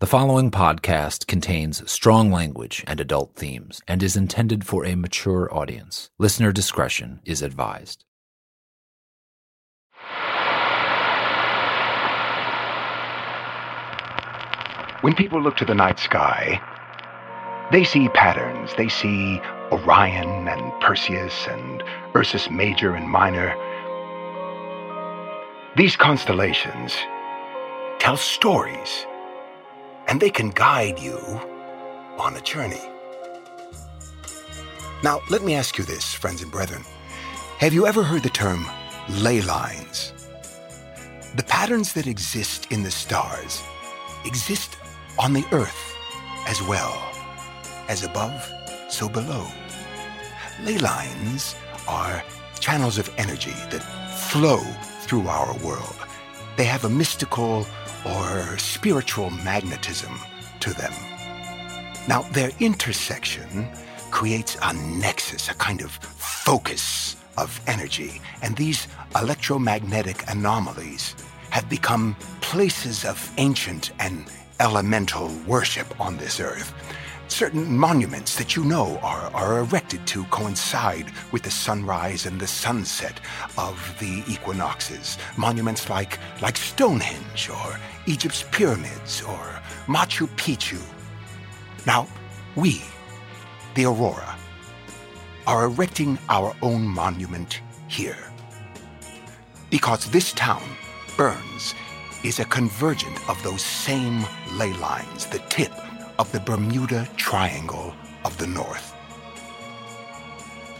The following podcast contains strong language and adult themes and is intended for a mature audience. Listener discretion is advised. When people look to the night sky, they see patterns. They see Orion and Perseus and Ursa Major and Minor. These constellations tell stories. And they can guide you on a journey. Now, let me ask you this, friends and brethren. Have you ever heard the term ley lines? The patterns that exist in the stars exist on the earth as well. As above, so below. Ley lines are channels of energy that flow through our world. They have a mystical or spiritual magnetism to them. Now, their intersection creates a nexus, a kind of focus of energy, and these electromagnetic anomalies have become places of ancient and elemental worship on this earth. Certain monuments that you know are erected to coincide with the sunrise and the sunset of the equinoxes. Monuments like Stonehenge or Egypt's pyramids or Machu Picchu. Now, we, the Aurora, are erecting our own monument here. Because this town, Burns, is a convergent of those same ley lines, the tip of the Bermuda Triangle of the North.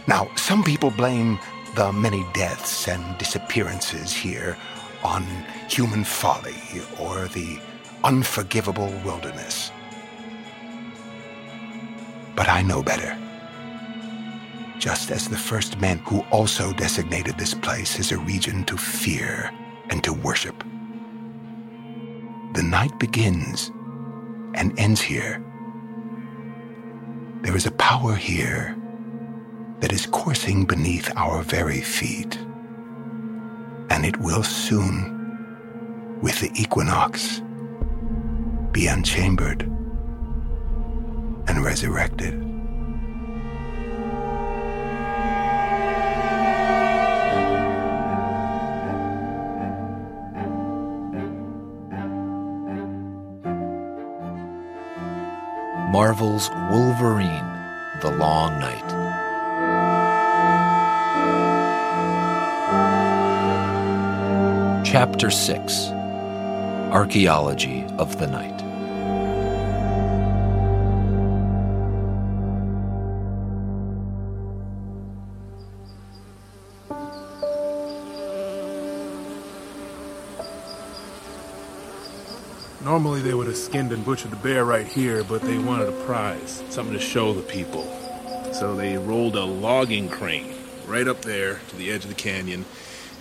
Now, some people blame the many deaths and disappearances here on human folly or the unforgivable wilderness. But I know better. Just as the first men who also designated this place as a region to fear and to worship, the night begins and ends here. There is a power here that is coursing beneath our very feet, and it will soon, with the equinox, be unchambered and resurrected. Marvel's Wolverine, The Long Night. Chapter 6, Archaeology of the Night. Normally they would have skinned and butchered the bear right here, but they wanted a prize, something to show the people. So they rolled a logging crane right up there to the edge of the canyon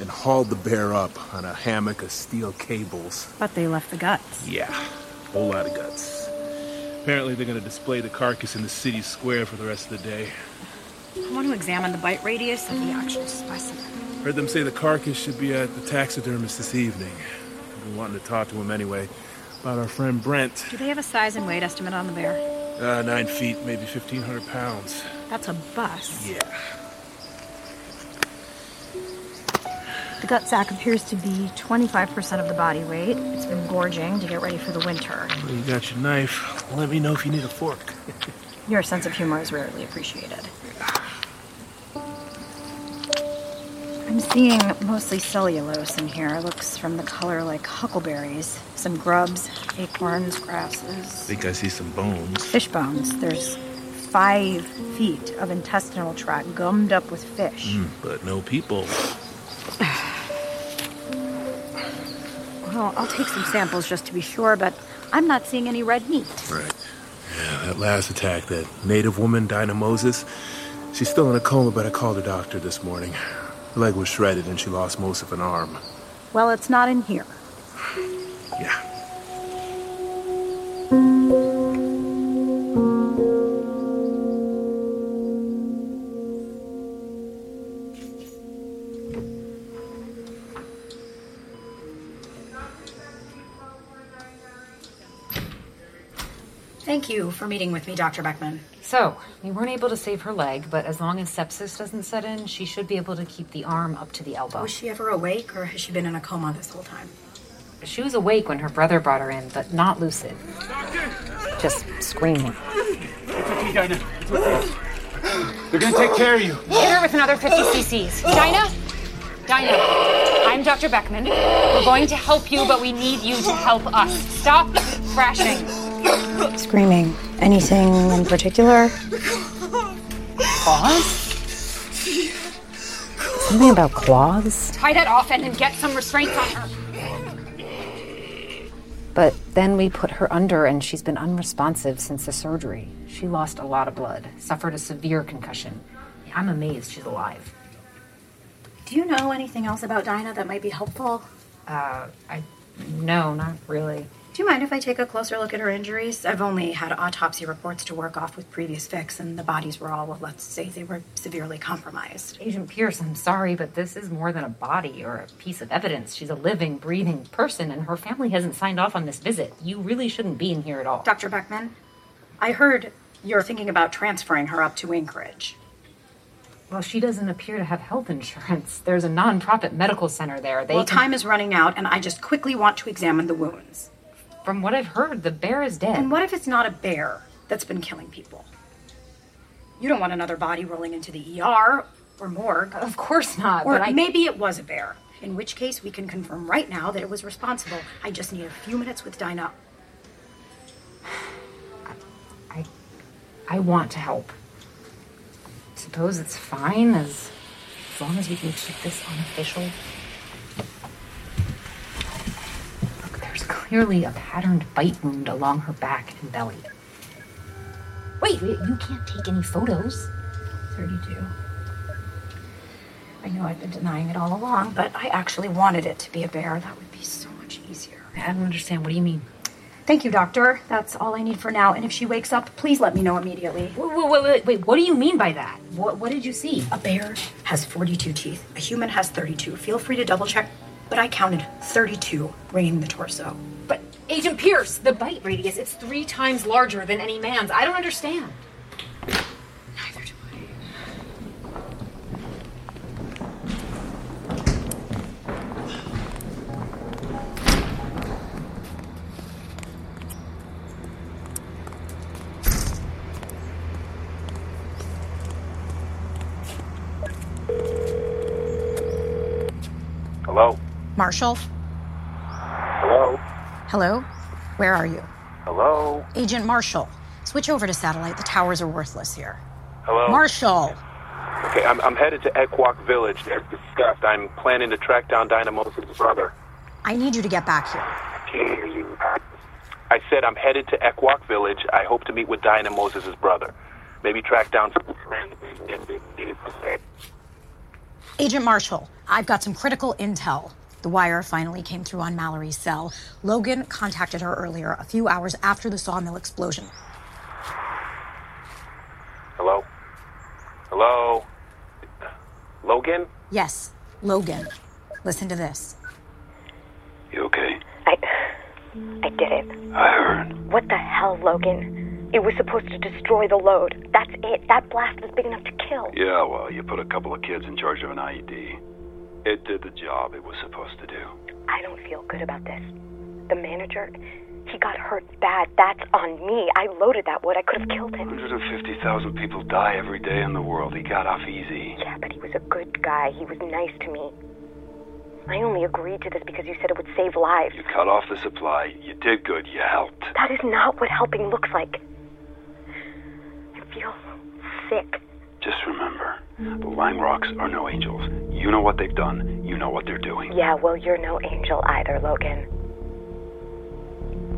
and hauled the bear up on a hammock of steel cables. But they left the guts. Yeah, a whole lot of guts. Apparently they're going to display the carcass in the city square for the rest of the day. I want to examine the bite radius of the actual specimen. Heard them say the carcass should be at the taxidermist this evening. I've been wanting to talk to him anyway. About our friend Brent. Do they have a size and weight estimate on the bear? 9 feet, maybe 1,500 pounds. That's a bust. Yeah. The gut sack appears to be 25% of the body weight. It's been gorging to get ready for the winter. Well, you got your knife. Let me know if you need a fork. Your sense of humor is rarely appreciated. I'm seeing mostly cellulose in here. It looks from the color like huckleberries. Some grubs, acorns, grasses. I think I see some bones. Fish bones. There's 5 feet of intestinal tract gummed up with fish. But no people. Well, I'll take some samples just to be sure, but I'm not seeing any red meat. Right. Yeah, that last attack, that native woman, Dinah Moses, she's still in a coma, but I called her doctor this morning. Her leg was shredded and she lost most of an arm. Well, it's not in here. Yeah. Thank you for meeting with me, Dr. Beckman. So, we weren't able to save her leg, but as long as sepsis doesn't set in, she should be able to keep the arm up to the elbow. Was she ever awake, or has she been in a coma this whole time? She was awake when her brother brought her in, but not lucid. Doctor! Just screaming. It's okay, Dinah. It's okay. They're going to take care of you. Hit her with another 50 cc's. Dinah? Dinah, I'm Dr. Beckman. We're going to help you, but we need you to help us. Stop thrashing. Screaming. Anything in particular? Claws? Something about claws? Tie that off and get some restraints on her. But then we put her under, and she's been unresponsive since the surgery. She lost a lot of blood, suffered a severe concussion. I'm amazed she's alive. Do you know anything else about Dinah that might be helpful? No, not really. Do you mind if I take a closer look at her injuries? I've only had autopsy reports to work off with previous Vicks, and the bodies were all, well, let's say they were severely compromised. Agent Pierce, I'm sorry, but this is more than a body or a piece of evidence. She's a living, breathing person, and her family hasn't signed off on this visit. You really shouldn't be in here at all. Dr. Beckman, I heard you're thinking about transferring her up to Anchorage. Well, she doesn't appear to have health insurance. There's a nonprofit medical center there. Time is running out, and I just quickly want to examine the wounds. From what I've heard, the bear is dead. And what if it's not a bear that's been killing people? You don't want another body rolling into the ER or morgue. Of course not. Or maybe it was a bear, in which case we can confirm right now that it was responsible. I just need a few minutes with Dinah. I want to help. Suppose it's fine as long as we can keep this unofficial. Clearly a patterned bite wound along her back and belly. Wait, you can't take any photos. 32. I know I've been denying it all along, but I actually wanted it to be a bear. That would be so much easier. I don't understand. What do you mean? Thank you, Doctor. That's all I need for now. And if she wakes up, please let me know immediately. Wait, what do you mean by that? What did you see? A bear has 42 teeth. A human has 32. Feel free to double check. But I counted 32 ringing the torso. But Agent Pierce, the bite radius, it's 3 times larger than any man's. I don't understand. Neither do I. Hello? Marshall? Hello? Hello? Where are you? Hello? Agent Marshall, switch over to satellite. The towers are worthless here. Hello? Marshall! Okay, I'm headed to Ekwok Village, as discussed. I'm planning to track down Dinah Moses' brother. I need you to get back here. I can't hear you. I said I'm headed to Ekwok Village. I hope to meet with Dinah Moses' brother. Maybe track down some friends. Agent Marshall, I've got some critical intel. The wire finally came through on Mallory's cell. Logan contacted her earlier, a few hours after the sawmill explosion. Hello? Hello? Logan? Yes, Logan. Listen to this. You okay? I did it. I heard. What the hell, Logan? It was supposed to destroy the load. That's it. That blast was big enough to kill. Yeah, well, you put a couple of kids in charge of an IED. It did the job it was supposed to do. I don't feel good about this. The manager, he got hurt bad. That's on me. I loaded that wood. I could have killed him. 150,000 people die every day in the world. He got off easy. Yeah, but he was a good guy. He was nice to me. I only agreed to this because you said it would save lives. You cut off the supply. You did good. You helped. That is not what helping looks like. I feel sick. Just remember, the Langrocks are no angels. You know what they've done. You know what they're doing. Yeah, well, you're no angel either, Logan.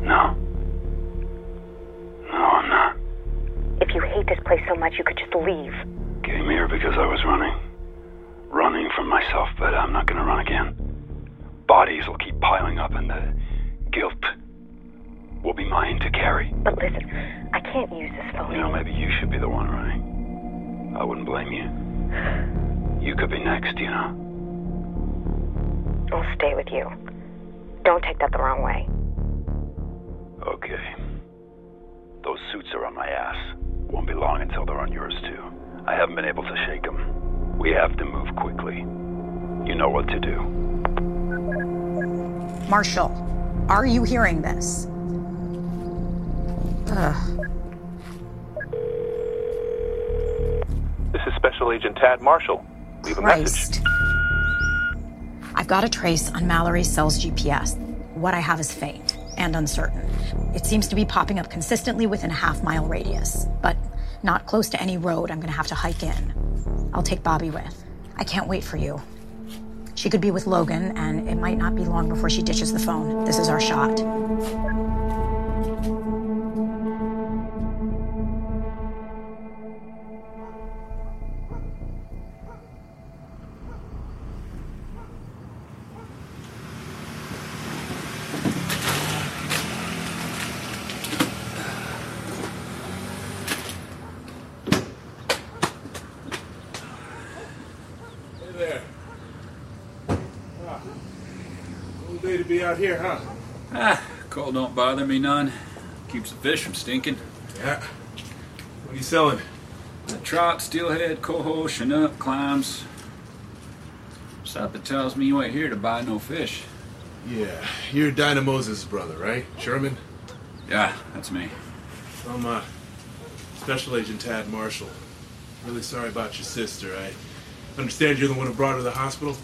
No, I'm not. If you hate this place so much, you could just leave. Came here because I was running. Running from myself, but I'm not going to run again. Bodies will keep piling up, and the guilt will be mine to carry. But listen, I can't use this phone. You know, maybe you should be the one running. I wouldn't blame you. You could be next, you know. I'll stay with you. Don't take that the wrong way. Okay. Those suits are on my ass. Won't be long until they're on yours, too. I haven't been able to shake them. We have to move quickly. You know what to do. Marshall, are you hearing this? This is Special Agent Tad Marshall. Leave a message. I've got a trace on Mallory's cell's GPS. What I have is faint and uncertain. It seems to be popping up consistently within a half-mile radius, but not close to any road. I'm going to have to hike in. I'll take Bobby with. I can't wait for you. She could be with Logan, and it might not be long before she ditches the phone. This is our shot. Out here, huh? Ah, cold don't bother me none. Keeps the fish from stinking. Yeah. What are you selling? The trout, steelhead, coho, chinook, clams. Something tells me you ain't here to buy no fish. Yeah, you're Dinah Moses' brother, right? Sherman? Yeah, that's me. I'm Special Agent Tad Marshall. Really sorry about your sister. I understand you're the one who brought her to the hospital.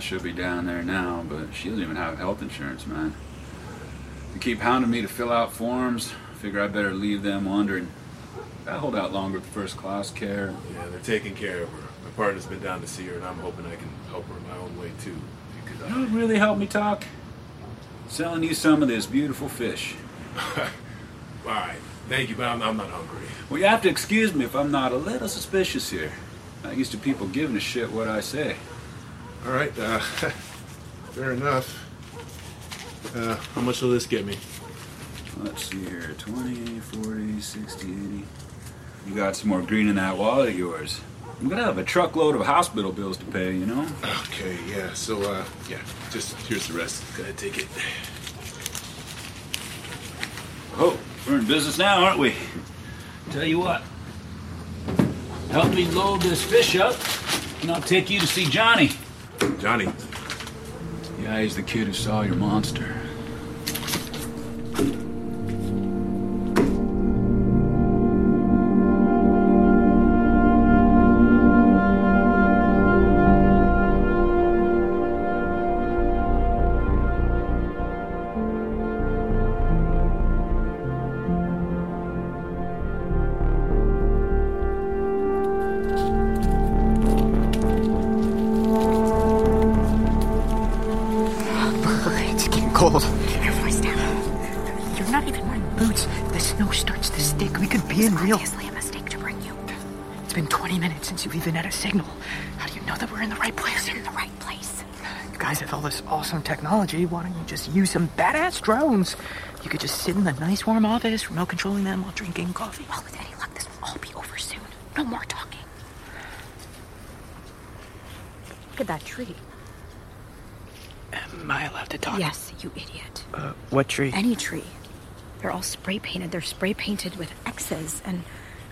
She'll be down there now, but she doesn't even have health insurance, man. They keep hounding me to fill out forms. Figure I better leave them wondering. I'll hold out longer with first class care. Yeah, they're taking care of her. My partner's been down to see her, and I'm hoping I can help her in my own way, too. You know what really helped me, talk? Selling you some of this beautiful fish. All right. Thank you, but I'm not hungry. Well, you have to excuse me if I'm not a little suspicious here. Not used to people giving a shit what I say. All right, fair enough. How much will this get me? Let's see here, 20, 40, 60, 80. You got some more green in that wallet of yours. I'm gonna have a truckload of hospital bills to pay, you know? Okay, yeah, so, just here's the rest. Gotta take it. Oh, we're in business now, aren't we? Tell you what, help me load this fish up, and I'll take you to see Johnny. Johnny? Yeah, he's the kid who saw your monster. Technology, why don't you just use some badass drones? You could just sit in the nice warm office, remote controlling them while drinking coffee. Well, with any luck, this will all be over soon. No more talking. Look at that tree. Am I allowed to talk? Yes, you idiot. What tree? Any tree. They're all spray painted. They're spray painted with X's, and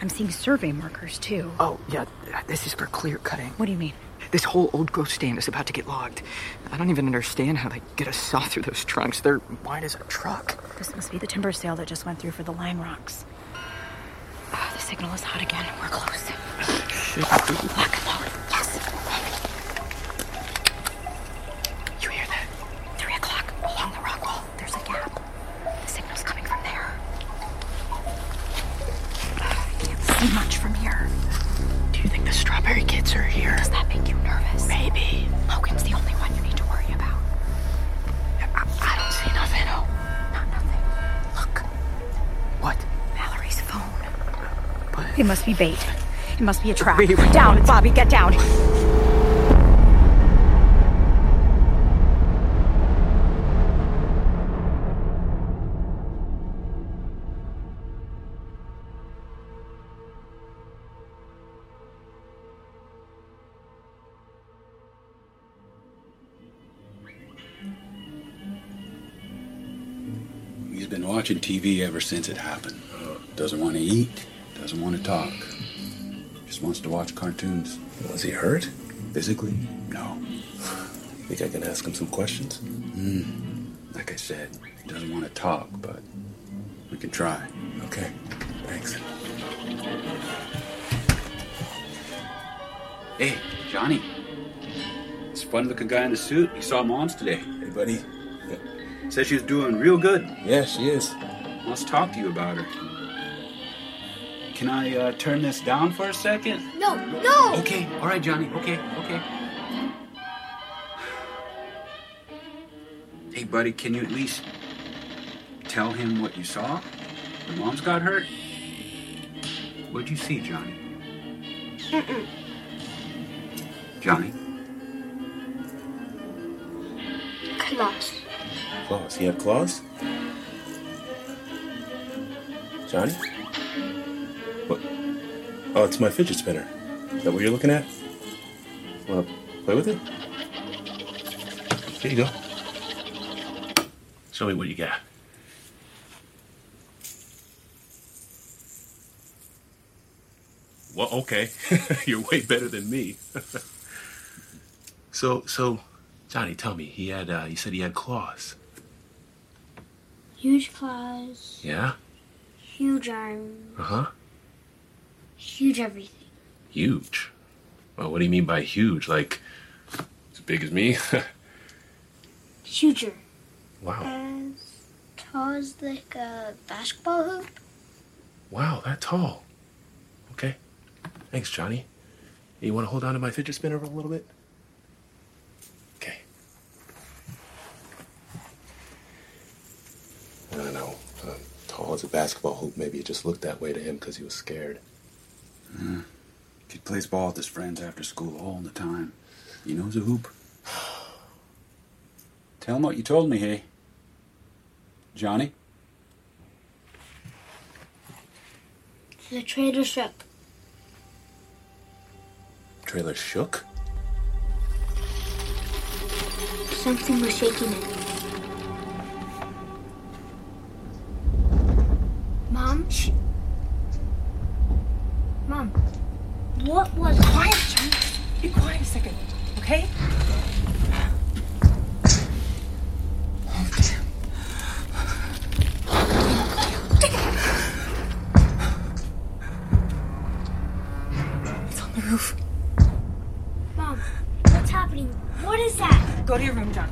I'm seeing survey markers, too. Oh, yeah, this is for clear cutting. What do you mean? This whole old growth stand is about to get logged. I don't even understand how they get a saw through those trunks. They're wide as a truck. This must be the timber sale that just went through for the Langrocks. The signal is hot again. We're close. Shit. Lock and lower. Yes. You hear that? 3 o'clock along the rock wall. There's a gap. The signal's coming from there. I can't see much from here. Do you think the Strawberry Kids are here? Does that make you nervous? Maybe. Logan's the only one you need to worry about. I don't see nothing. Oh. Not nothing. Look. What? Mallory's phone. But... it must be bait. It must be a trap. Wait, down, Bobby, get down. Watching TV ever since it happened. Doesn't want to eat, doesn't want to talk. Just wants to watch cartoons. Was he hurt? Physically? No. I think I can ask him some questions. Like I said, he doesn't want to talk, but we can try. Okay, thanks. Hey, Johnny. This fun-looking guy in the suit, he saw Moms today. Hey, buddy. Yeah. Says she's doing real good. Yeah, she is. Wants to talk to you about her. Can I turn this down for a second? No! Okay, all right, Johnny, okay. Hey, buddy, can you at least tell him what you saw? Your Mom's got hurt? What'd you see, Johnny? Johnny? Claws. He had claws? Johnny? What? Oh, it's my fidget spinner. Is that what you're looking at? Wanna play with it? Here you go. Show me what you got. Well, okay. You're way better than me. So... Johnny, tell me, he had, you said he had claws. Huge claws. Yeah? Huge arms. Uh-huh. Huge everything. Huge? Well, what do you mean by huge? Like, as big as me? Huger. Wow. As tall as, like, a basketball hoop. Wow, that tall. Okay. Thanks, Johnny. You want to hold on to my fidget spinner for a little bit? I don't know, tall as a basketball hoop. Maybe it just looked that way to him because he was scared. Mm-hmm. He plays ball with his friends after school all the time. He knows a hoop. Tell him what you told me, hey? Johnny? The trailer shook. Trailer shook? Something was shaking it. Mom, what was... Quiet, John. Be quiet a second, okay? It's on the roof. Mom, what's happening? What is that? Go to your room, John.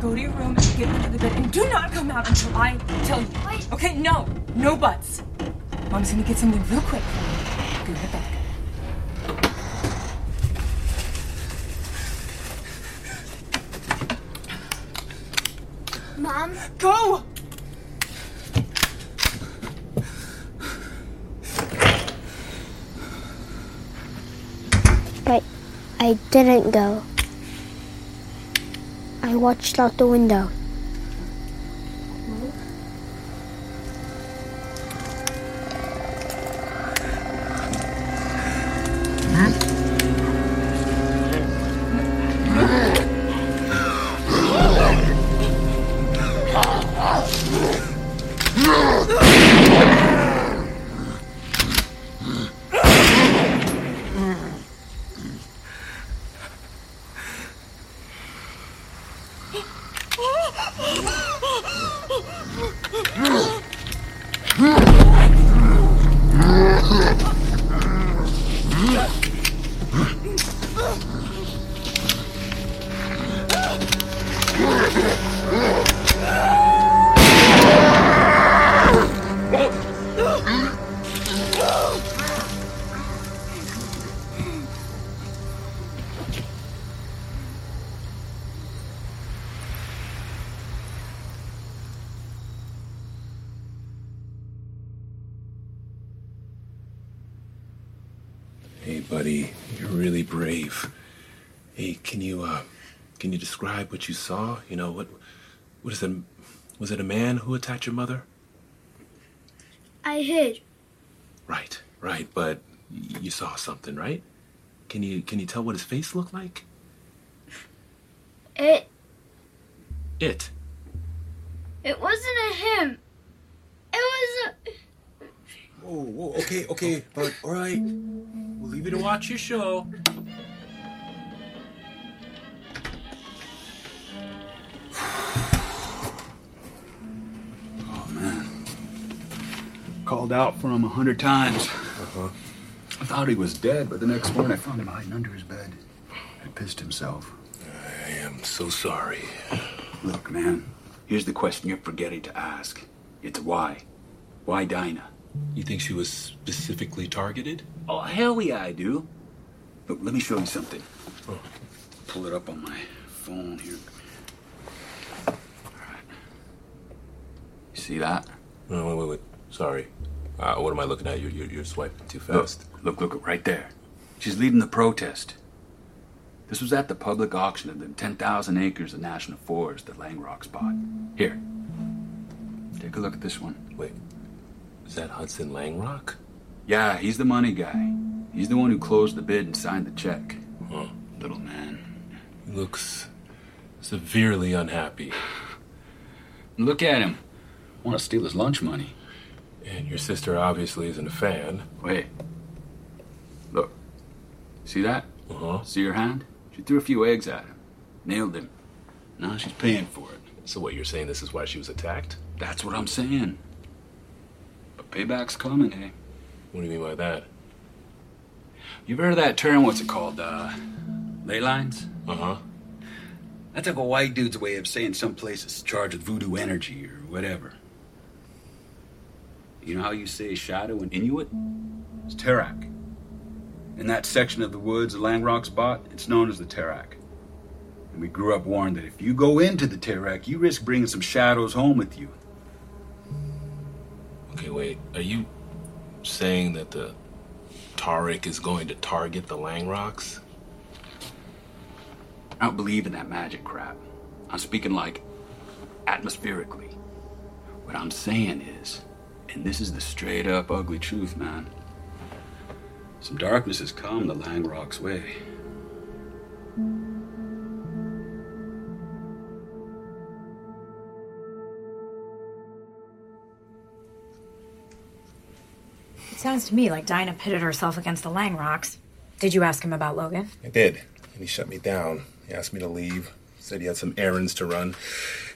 Go to your room and get into the bed. And do not come out until I tell you. What? Okay, no buts. Mom's gonna get something real quick. Be right back. Mom? Go! But I didn't go. I watched out the window. Describe what you saw. You know, what is it? Was it a man who attacked your mother? I heard. Right, but you saw something, right? Can you tell what his face looked like? It wasn't a him. It was a... Whoa, okay, but all right. We'll leave you to watch your show. Oh, man. Called out for him 100 times. Uh-huh. I thought he was dead, but the next morning I found him hiding under his bed. He pissed himself. I am so sorry. Look, man, here's the question you're forgetting to ask. It's why. Why Dinah? You think she was specifically targeted? Oh, hell yeah, I do. Look, let me show you something. Oh. Pull it up on my phone here. All right. You see that? No, wait. Sorry. What am I looking at? You're swiping too fast. Look, right there. She's leading the protest. This was at the public auction of them 10,000 acres of national forest that Langrocks bought. Here. Take a look at this one. Wait. Is that Hudson Langrock? Yeah, he's the money guy. He's the one who closed the bid and signed the check. Huh. Little man. He looks severely unhappy. Look at him. I want to steal his lunch money. And your sister obviously isn't a fan. Wait. Look. See that? Uh-huh. See her hand? She threw a few eggs at him. Nailed him. Now she's paying for it. So what, you're saying this is why she was attacked? That's what I'm saying. But payback's coming, eh? What do you mean by that? You've heard of that term, what's it called, ley lines? Uh-huh. That's like a white dude's way of saying some place is charged with voodoo energy or whatever. You know how you say shadow in Inuit? It's Terak. In that section of the woods the Langrocks bought, it's known as the Terak. And we grew up warned that if you go into the Terak, you risk bringing some shadows home with you. Okay, wait, are you saying that the Tarek is going to target the Langrocks? I don't believe in that magic crap. I'm speaking like atmospherically. What I'm saying is, and this is the straight up ugly truth, man, some darkness has come the Langrocks' way. It sounds to me like Dinah pitted herself against the Langrocks. Did you ask him about Logan? I did, and he shut me down. He asked me to leave, said he had some errands to run,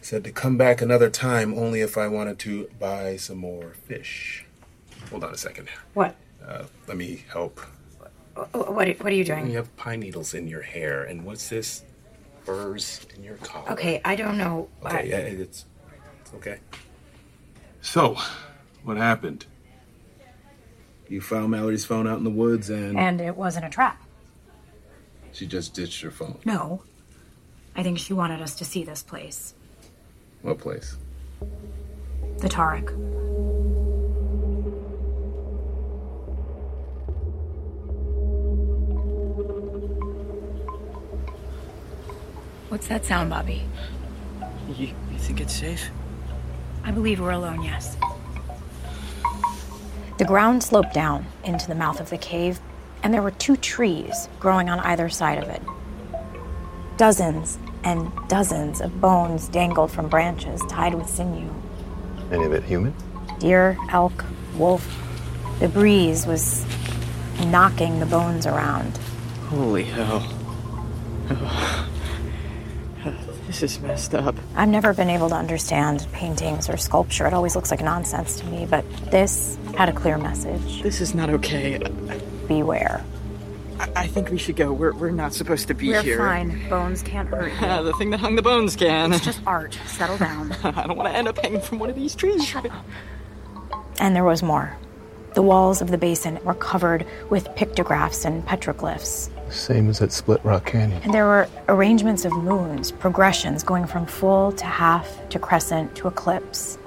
said to come back another time only if I wanted to buy some more fish. Hold on a second. What? Let me help. What are you doing? You have pine needles in your hair, and what's this? Burrs in your collar. Okay, I don't know. Okay, yeah, it's okay. So, what happened? You found Mallory's phone out in the woods and... And it wasn't a trap. She just ditched her phone. No. I think she wanted us to see this place. What place? The Tarek. What's that sound, Bobby? You think it's safe? I believe we're alone, yes. The ground sloped down into the mouth of the cave, and there were 2 trees growing on either side of it. Dozens and dozens of bones dangled from branches tied with sinew. Any of it human? Deer, elk, wolf. The breeze was knocking the bones around. Holy hell. This is messed up. I've never been able to understand paintings or sculpture. It always looks like nonsense to me, but this had a clear message. This is not okay. Beware. I think we should go. We're not supposed to be here. We're fine. Bones can't hurt you. The thing that hung the bones can. It's just art. Settle down. I don't want to end up hanging from one of these trees. Shut up. And there was more. The walls of the basin were covered with pictographs and petroglyphs. Same as at Split Rock Canyon. And there were arrangements of moons, progressions going from full to half to crescent to eclipse.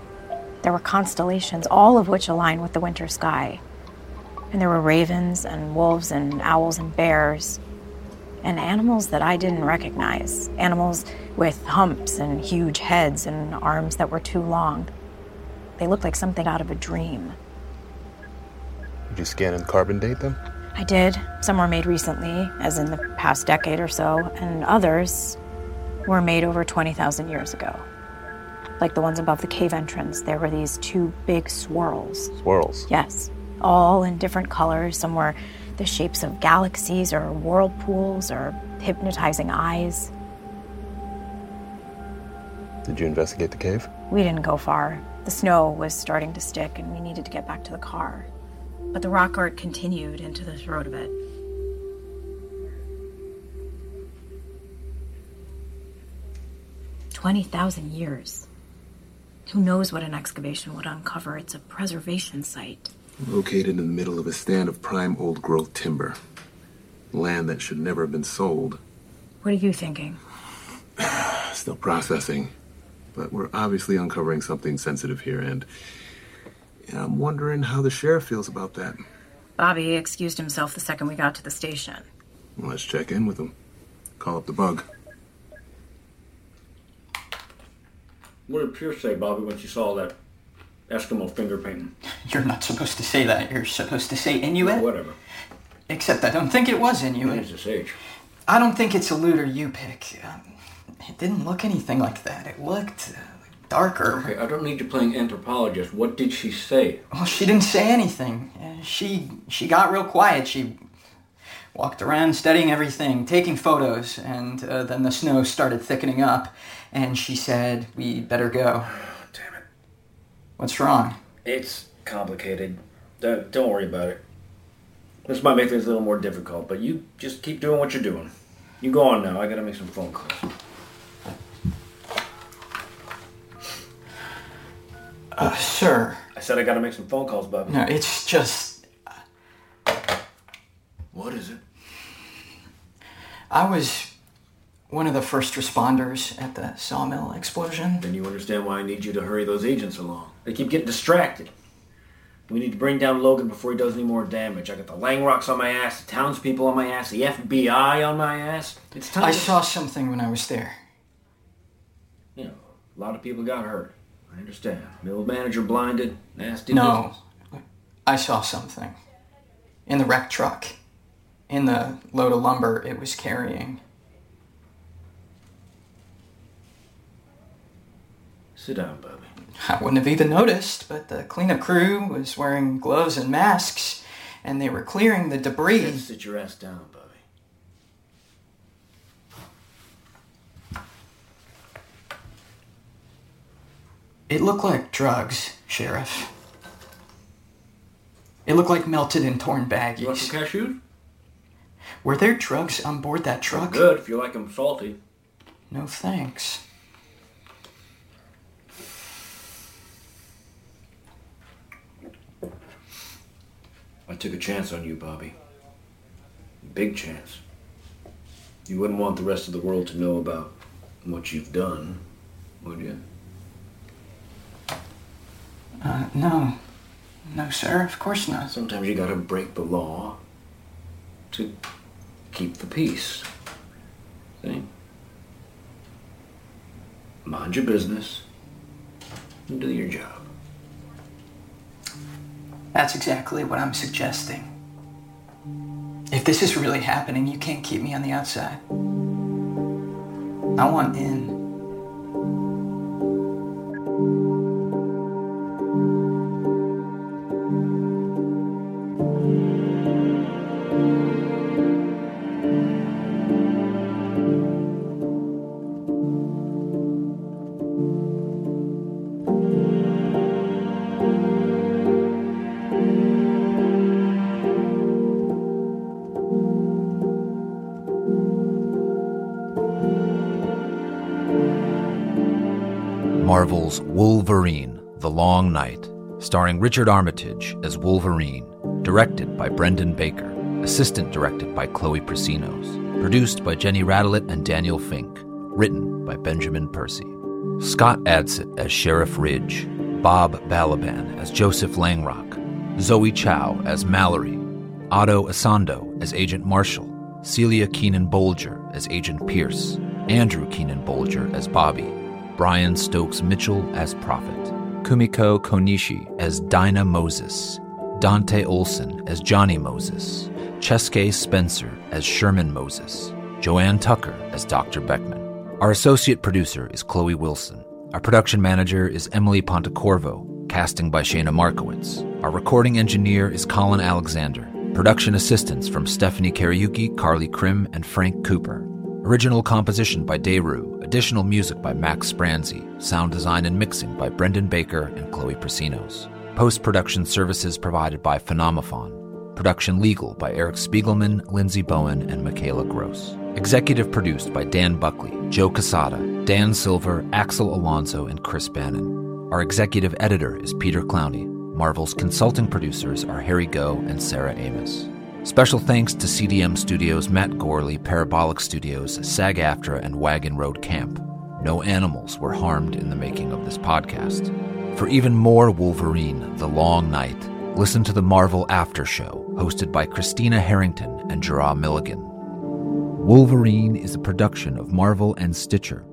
There were constellations, all of which aligned with the winter sky. And there were ravens and wolves and owls and bears and animals that I didn't recognize. Animals with humps and huge heads and arms that were too long. They looked like something out of a dream. Did you scan and carbon date them? I did. Some were made recently, as in the past decade or so, and others were made over 20,000 years ago. Like the ones above the cave entrance, there were these 2 big swirls. Swirls? Yes. all in different colors. Some were the shapes of galaxies or whirlpools or hypnotizing eyes. Did you investigate the cave? We didn't go far. The snow was starting to stick and we needed to get back to the car. But the rock art continued into the throat of it. "20,000 years. Who knows what an excavation would uncover? It's a preservation site. Located in the middle of a stand of prime old-growth timber. Land that should never have been sold. What are you thinking? Still processing. But we're obviously uncovering something sensitive here, and I'm wondering how the sheriff feels about that. Bobby excused himself the second we got to the station. Well, let's check in with him. Call up the bug. What did Pierce say, Bobby, when she saw that Eskimo finger painting? You're not supposed to say that. You're supposed to say Inuit. No, whatever. Except I don't think it was Inuit. It's age. I don't think it's a loot or you pick. It didn't look anything like that. It looked darker. Okay, I don't need you playing anthropologist. What did she say? Well, she didn't say anything. She got real quiet. She walked around studying everything, taking photos, and then the snow started thickening up, and she said, we better go. Oh, damn it. What's wrong? It's complicated. Don't worry about it. This might make things a little more difficult, but you just keep doing what you're doing. You go on now. I gotta make some phone calls. Sir. I said I gotta make some phone calls, Bobby. No, it's just... What is it? I was one of the first responders at the sawmill explosion. Then you understand why I need you to hurry those agents along. They keep getting distracted. We need to bring down Logan before he does any more damage. I got the Langrocks on my ass, the townspeople on my ass, the FBI on my ass. It's time I saw something when I was there. You know, a lot of people got hurt. I understand. Mill manager blinded, nasty. No, business. I saw something. In the wreck truck. In the load of lumber it was carrying. Sit down, Bobby. I wouldn't have even noticed, but the cleanup crew was wearing gloves and masks, and they were clearing the debris. Just sit your ass down, Bobby. It looked like drugs, Sheriff. It looked like melted and torn baggies. You want some cashews? Were there drugs on board that truck? Good, if you like them salty. No thanks. I took a chance on you, Bobby. A big chance. You wouldn't want the rest of the world to know about what you've done, would you? No. No, sir, of course not. Sometimes you gotta break the law to keep the peace. See? Mind your business and do your job. That's exactly what I'm suggesting. If this is really happening, you can't keep me on the outside. I want in. Marvel's Wolverine, The Long Night, starring Richard Armitage as Wolverine, directed by Brendan Baker, assistant directed by Chloe Prasinos, produced by Jenny Radelet and Daniel Fink, written by Benjamin Percy. Scott Adsit as Sheriff Ridge, Bob Balaban as Joseph Langrock, Zoe Chao as Mallory, Otto Asando as Agent Marshall, Celia Keenan-Bolger as Agent Pierce, Andrew Keenan-Bolger as Bobby, Brian Stokes Mitchell as Prophet, Kumiko Konishi as Dinah Moses, Dante Olson as Johnny Moses, Cheske Spencer as Sherman Moses, Joanne Tucker as Dr. Beckman. Our associate producer is Chloe Wilson. Our production manager is Emily Pontecorvo. casting by Shayna Markowitz. Our recording engineer is Colin Alexander. Production assistance from Stephanie Kariuki, Carly Krim, and Frank Cooper. Original composition by Deru. Additional music by Max Spranzi. Sound design and mixing by Brendan Baker and Chloe Prasinos. Post-production services provided by Phenomophon. Production legal by Eric Spiegelman, Lindsay Bowen, and Michaela Gross. Executive produced by Dan Buckley, Joe Casada, Dan Silver, Axel Alonso, and Chris Bannon. Our executive editor is Peter Clowney. Marvel's consulting producers are Harry Goh and Sarah Amos. Special thanks to CDM Studios, Matt Gorley, Parabolic Studios, SAG-AFTRA, and Wagon Road Camp. No animals were harmed in the making of this podcast. For even more Wolverine, The Long Night, listen to the Marvel After Show, hosted by Christina Harrington and Jarrah Milligan. Wolverine is a production of Marvel and Stitcher.